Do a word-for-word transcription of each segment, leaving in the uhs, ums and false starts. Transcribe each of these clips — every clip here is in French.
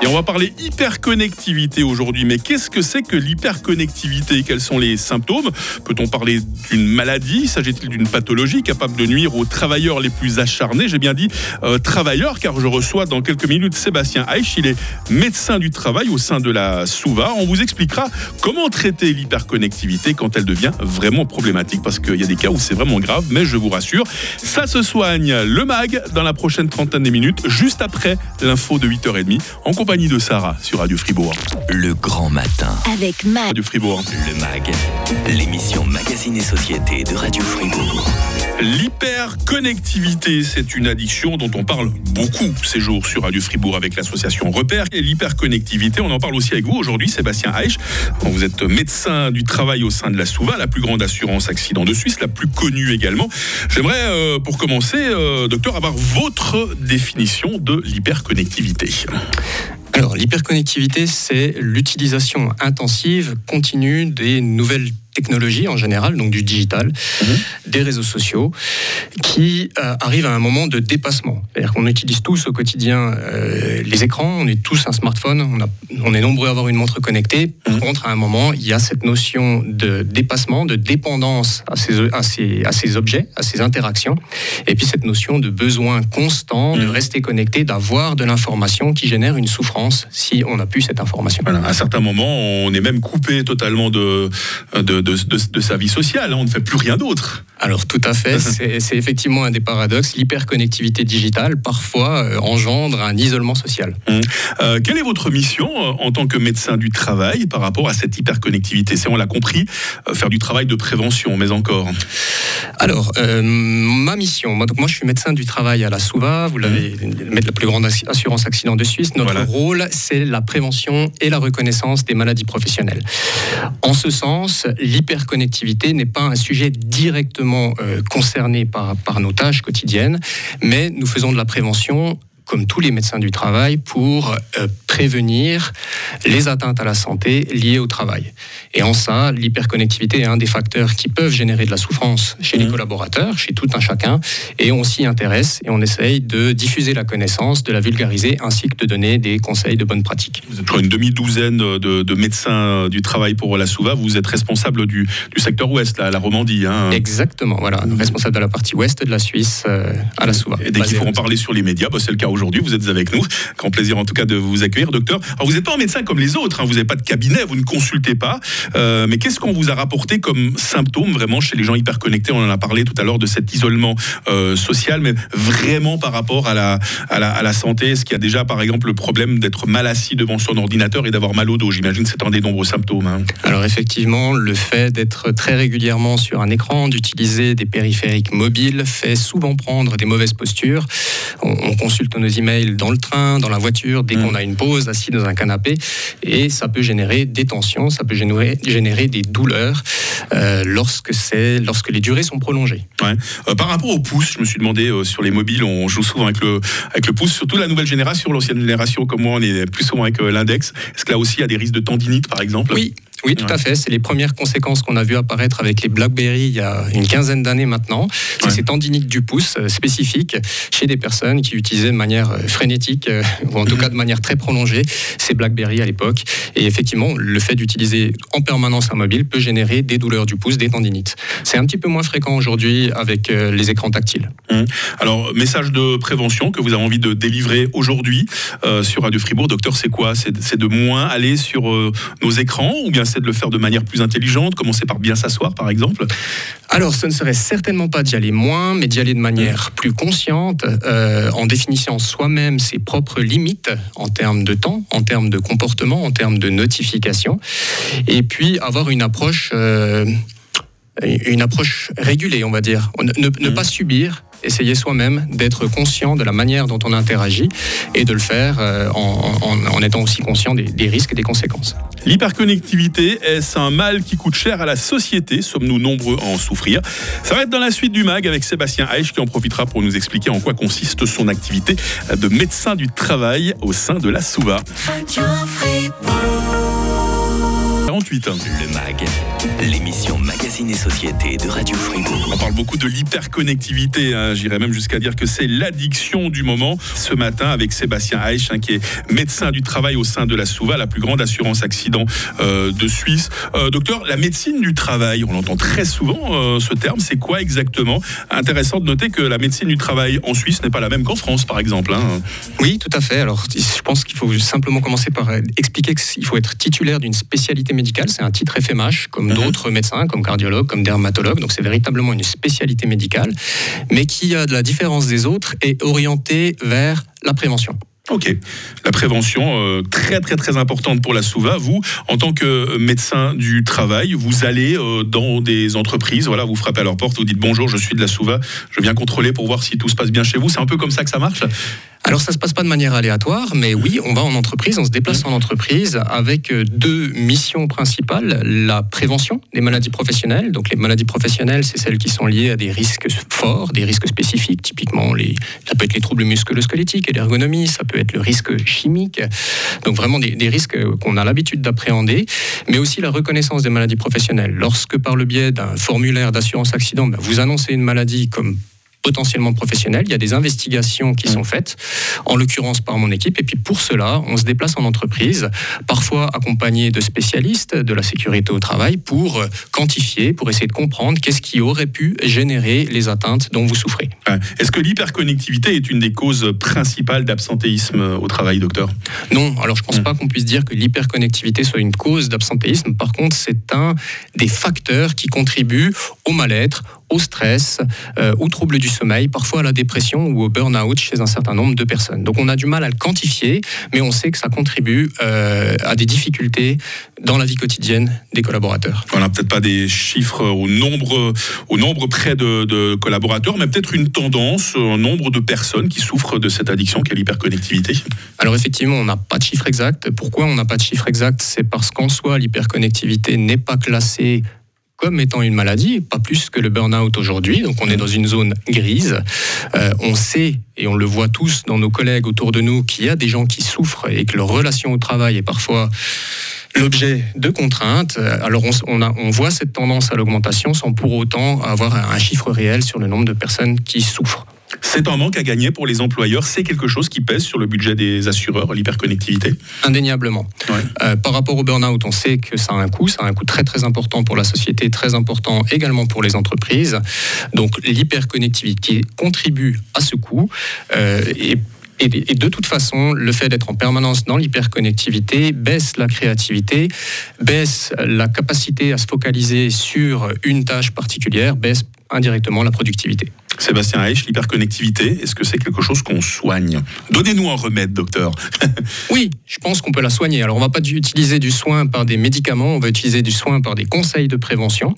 Et on va parler hyperconnectivité aujourd'hui. Mais qu'est-ce que c'est que l'hyperconnectivité? Quels sont les symptômes? Peut-on parler d'une maladie? S'agit-il d'une pathologie capable de nuire aux travailleurs les plus acharnés? J'ai bien dit euh, travailleurs, car je reçois dans quelques minutes Sébastien Heich. Il est médecin du travail au sein de la Suva. On vous expliquera comment traiter l'hyperconnectivité quand elle devient vraiment problématique, parce qu'il y a des cas où c'est vraiment grave, mais je vous rassure, ça se soigne. Le M A G, dans la prochaine trentaine de minutes, juste après l'info de huit heures trente, en compagnie de Sarah sur Radio Fribourg. Le Grand Matin avec Mag. Radio Fribourg. Le M A G, l'émission Magazine et Société de Radio Fribourg. L'hyperconnectivité, c'est une addiction dont on parle beaucoup ces jours sur Radio Fribourg avec l'association Repère. Et l'hyperconnectivité, on en parle aussi avec vous aujourd'hui, Sébastien Heich. Vous êtes médecin du travail au sein de la Suva, la plus grande assurance accident de Suisse, la plus connue également. J'aimerais, euh, pour commencer, euh, docteur, avoir votre définition de l'hyperconnectivité. Alors, l'hyperconnectivité, c'est l'utilisation intensive, continue des nouvelles technologies en général, donc du digital, mmh. des réseaux sociaux, qui euh, arrivent à un moment de dépassement. C'est-à-dire qu'on utilise tous au quotidien euh, les écrans, on est tous un smartphone, on, a, on est nombreux à avoir une montre connectée. Par mmh. contre, à un moment, il y a cette notion de dépassement, de dépendance à ces, à ces, à ces objets, à ces interactions, et puis cette notion de besoin constant, mmh. de rester connecté, d'avoir de l'information qui génère une souffrance si on n'a plus cette information. Voilà. À certains moments, on est même coupé totalement de... de, de De, de, de sa vie sociale, on ne fait plus rien d'autre. Alors tout à fait, c'est, c'est effectivement un des paradoxes. L'hyperconnectivité digitale parfois euh, engendre un isolement social. Mmh. Euh, quelle est votre mission euh, en tant que médecin du travail par rapport à cette hyperconnectivité? C'est, on l'a compris, euh, faire du travail de prévention, mais encore. Alors, euh, ma mission, moi, donc, moi je suis médecin du travail à la Suva, vous l'avez, mmh. la plus grande assurance accident de Suisse. Notre voilà. rôle, c'est la prévention et la reconnaissance des maladies professionnelles. En ce sens, l'hyperconnectivité n'est pas un sujet directement euh, concerné par, par nos tâches quotidiennes, mais nous faisons de la prévention, comme tous les médecins du travail, pour euh, prévenir les atteintes à la santé liées au travail. Et en ça, l'hyperconnectivité est un des facteurs qui peuvent générer de la souffrance chez mmh. les collaborateurs, chez tout un chacun, et on s'y intéresse et on essaye de diffuser la connaissance, de la vulgariser, ainsi que de donner des conseils de bonnes pratiques. Vous êtes pour une demi-douzaine de, de médecins du travail pour la Suva, vous êtes responsable du, du secteur ouest, là, la Romandie. Hein. Exactement, voilà, responsable de la partie ouest de la Suisse euh, à la Suva. Et dès qu'il faut en parler sur les médias, bah c'est le cas aujourd'hui, vous êtes avec nous. Grand plaisir en tout cas de vous accueillir, docteur. Alors vous n'êtes pas un médecin comme les autres, hein, vous n'avez pas de cabinet, vous ne consultez pas, euh, mais qu'est-ce qu'on vous a rapporté comme symptômes vraiment chez les gens hyperconnectés? On en a parlé tout à l'heure de cet isolement euh, social, mais vraiment par rapport à la, à la, à la santé, est-ce qu'il y a déjà par exemple le problème d'être mal assis devant son ordinateur et d'avoir mal au dos? J'imagine que c'est un des nombreux symptômes. Hein. Alors effectivement, le fait d'être très régulièrement sur un écran, d'utiliser des périphériques mobiles, fait souvent prendre des mauvaises postures. On, on consulte nos emails dans le train, dans la voiture, dès qu'on a une pause, assis dans un canapé, et ça peut générer des tensions, ça peut générer, générer des douleurs euh, lorsque, c'est, lorsque les durées sont prolongées. Ouais. Euh, par rapport au pouce, je me suis demandé, euh, sur les mobiles, on joue souvent avec le, avec le pouce, surtout la nouvelle génération, l'ancienne génération comme moi, on est plus souvent avec euh, l'index. Est-ce que là aussi il y a des risques de tendinite par exemple? Oui. Oui, tout ouais. à fait. C'est les premières conséquences qu'on a vu apparaître avec les Blackberry il y a une quinzaine d'années maintenant. C'est ouais. ces tendinites du pouce euh, spécifiques chez des personnes qui utilisaient de manière euh, frénétique, euh, ou en tout cas de manière très prolongée, ces Blackberry à l'époque. Et effectivement, le fait d'utiliser en permanence un mobile peut générer des douleurs du pouce, des tendinites. C'est un petit peu moins fréquent aujourd'hui avec euh, les écrans tactiles. Mmh. Alors, message de prévention que vous avez envie de délivrer aujourd'hui euh, sur Radio Fribourg. Docteur, c'est quoi? c'est, c'est de moins aller sur euh, nos écrans, ou bien c'est de le faire de manière plus intelligente, commencer par bien s'asseoir par exemple? Alors ce ne serait certainement pas d'y aller moins, mais d'y aller de manière plus consciente, euh, en définissant soi-même ses propres limites en termes de temps, en termes de comportement, en termes de notification, et puis avoir une approche, euh, une approche régulée, on va dire. Ne, ne, ne pas subir, essayer soi-même d'être conscient de la manière dont on interagit et de le faire en, en, en étant aussi conscient des, des risques et des conséquences. L'hyperconnectivité, est-ce un mal qui coûte cher à la société? Sommes-nous nombreux à en souffrir? Ça va être dans la suite du M A G avec Sébastien Heich qui en profitera pour nous expliquer en quoi consiste son activité de médecin du travail au sein de la Suva. quarante-huit. Le M A G, l'émission Magazine et Société de Radio Fribourg. On parle beaucoup de l'hyperconnectivité, hein, j'irais même jusqu'à dire que c'est l'addiction du moment. Ce matin, avec Sébastien Heich, hein, qui est médecin du travail au sein de la Suva, la plus grande assurance accident euh, de Suisse. Euh, docteur, la médecine du travail, on l'entend très souvent euh, ce terme, c'est quoi exactement ? Intéressant de noter que la médecine du travail en Suisse n'est pas la même qu'en France, par exemple. Hein. Oui, tout à fait. Alors, je pense qu'il faut simplement commencer par expliquer qu'il faut être titulaire d'une spécialité médicale, c'est un titre F M H, comme d'autres. D'autres médecins, comme cardiologues, comme dermatologues, donc c'est véritablement une spécialité médicale, mais qui, à la différence des autres, est orientée vers la prévention. Ok, la prévention euh, très très très importante pour la Suva. Vous, en tant que médecin du travail, vous allez euh, dans des entreprises, voilà, vous frappez à leur porte, vous dites bonjour, je suis de la Suva, je viens contrôler pour voir si tout se passe bien chez vous. C'est un peu comme ça que ça marche ? Alors ça ne se passe pas de manière aléatoire, mais oui, on va en entreprise, on se déplace en entreprise avec deux missions principales. La prévention des maladies professionnelles. Donc les maladies professionnelles, c'est celles qui sont liées à des risques forts, des risques spécifiques. Typiquement, les, ça peut être les troubles musculo-squelettiques et l'ergonomie, ça peut être le risque chimique. Donc vraiment des, des risques qu'on a l'habitude d'appréhender, mais aussi la reconnaissance des maladies professionnelles. Lorsque par le biais d'un formulaire d'assurance accident, ben, vous annoncez une maladie comme potentiellement professionnel, il y a des investigations qui sont faites, en l'occurrence par mon équipe, et puis pour cela, on se déplace en entreprise, parfois accompagné de spécialistes de la sécurité au travail, pour quantifier, pour essayer de comprendre qu'est-ce qui aurait pu générer les atteintes dont vous souffrez. Est-ce que l'hyperconnectivité est une des causes principales d'absentéisme au travail, docteur ? Non, alors je ne pense pas qu'on puisse dire que l'hyperconnectivité soit une cause d'absentéisme, par contre c'est un des facteurs qui contribuent au mal-être, au stress, euh, aux troubles du sommeil, parfois à la dépression ou au burn-out chez un certain nombre de personnes. Donc on a du mal à le quantifier, mais on sait que ça contribue euh, à des difficultés dans la vie quotidienne des collaborateurs. On n'a peut-être pas des chiffres au nombre, au nombre près de, de collaborateurs, mais peut-être une tendance, un nombre de personnes qui souffrent de cette addiction qu'est l'hyperconnectivité. Alors effectivement, on n'a pas de chiffre exact. Pourquoi on n'a pas de chiffre exact ? C'est parce qu'en soi, l'hyperconnectivité n'est pas classée comme étant une maladie, pas plus que le burn-out aujourd'hui, donc on est dans une zone grise. Euh, on sait, et on le voit tous dans nos collègues autour de nous, qu'il y a des gens qui souffrent et que leur relation au travail est parfois l'objet de contraintes. Alors on, on, a, on voit cette tendance à l'augmentation sans pour autant avoir un chiffre réel sur le nombre de personnes qui souffrent. C'est un manque à gagner pour les employeurs, c'est quelque chose qui pèse sur le budget des assureurs, l'hyperconnectivité ? Indéniablement. Ouais. Euh, par rapport au burn-out, on sait que ça a un coût, ça a un coût très très important pour la société, très important également pour les entreprises. Donc l'hyperconnectivité contribue à ce coût euh, et Et de toute façon, le fait d'être en permanence dans l'hyperconnectivité baisse la créativité, baisse la capacité à se focaliser sur une tâche particulière, baisse indirectement la productivité. Sébastien Heich, l'hyperconnectivité, est-ce que c'est quelque chose qu'on soigne ? Donnez-nous un remède, docteur. Oui, je pense qu'on peut la soigner. Alors, on ne va pas utiliser du soin par des médicaments, on va utiliser du soin par des conseils de prévention.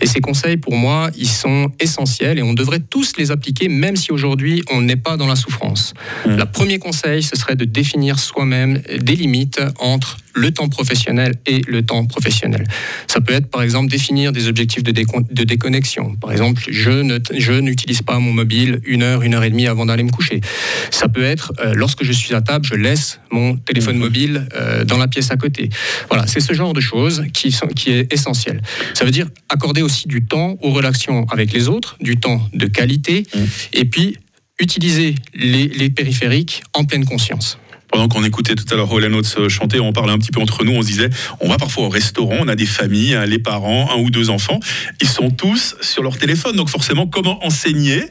Et ces conseils, pour moi, ils sont essentiels et on devrait tous les appliquer, même si aujourd'hui, on n'est pas dans la souffrance. Mmh. Le premier conseil, ce serait de définir soi-même des limites entre le temps professionnel et le temps professionnel. Ça peut être, par exemple, définir des objectifs de, décon- de déconnexion. Par exemple, je, ne t- je n'utilise pas mon mobile une heure, une heure et demie avant d'aller me coucher. Ça peut être, euh, lorsque je suis à table, je laisse mon téléphone mobile euh, dans la pièce à côté. Voilà, c'est ce genre de choses qui, sont, qui est essentiel. Ça veut dire accorder aussi du temps aux relations avec les autres, du temps de qualité, mmh. et puis utiliser les, les périphériques en pleine conscience. Pendant qu'on écoutait tout à l'heure Roland Oates chanter, on parlait un petit peu entre nous, on se disait, on va parfois au restaurant, on a des familles, les parents, un ou deux enfants, ils sont tous sur leur téléphone. Donc forcément, comment enseigner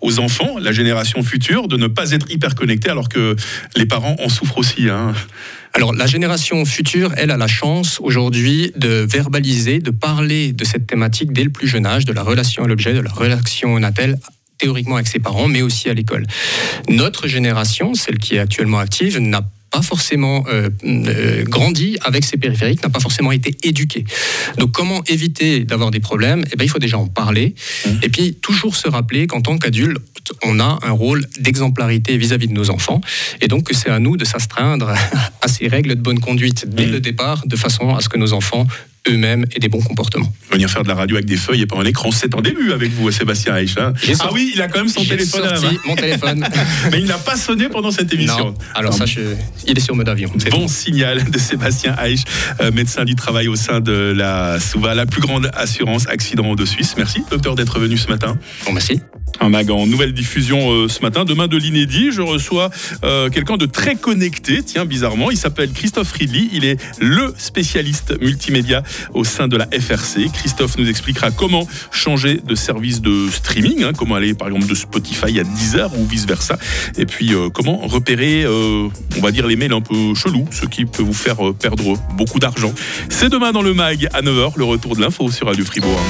aux enfants, la génération future, de ne pas être hyper connectés alors que les parents en souffrent aussi, hein ? Alors, la génération future, elle a la chance aujourd'hui de verbaliser, de parler de cette thématique dès le plus jeune âge, de la relation à l'objet, de la relation natale, théoriquement avec ses parents, mais aussi à l'école. Notre génération, celle qui est actuellement active, n'a pas forcément euh, euh, grandi avec ses périphériques, n'a pas forcément été éduquée. Donc comment éviter d'avoir des problèmes ? Eh bien, il faut déjà en parler, mmh. et puis toujours se rappeler qu'en tant qu'adulte, on a un rôle d'exemplarité vis-à-vis de nos enfants, et donc que c'est à nous de s'astreindre à ces règles de bonne conduite dès mmh. le départ, de façon à ce que nos enfants eux-mêmes et des bons comportements. Venir faire de la radio avec des feuilles et pas un écran, c'est en début avec vous, Sébastien Heich. Hein. Ah sorti, oui, il a quand même son j'ai téléphone. J'ai sorti à la main. Mon téléphone. Mais il n'a pas sonné pendant cette émission. Non. Alors non. ça, je... il est sur mode avion. Bon, bon signal de Sébastien Heich, euh, médecin du travail au sein de la Suva, la plus grande assurance accident de Suisse. Merci, docteur, d'être venu ce matin. Bon, merci. Un mag en nouvelle diffusion euh, ce matin. Demain, de l'inédit, je reçois euh, quelqu'un de très connecté, tiens, bizarrement. Il s'appelle Christophe Ridley. Il est le spécialiste multimédia au sein de la F R C. Christophe nous expliquera comment changer de service de streaming, hein, comment aller, par exemple, de Spotify à Deezer ou vice-versa. Et puis, euh, comment repérer, euh, on va dire, les mails un peu chelous, ce qui peut vous faire perdre beaucoup d'argent. C'est demain dans le mag à neuf heures, le retour de l'info sur Radio Fribourg.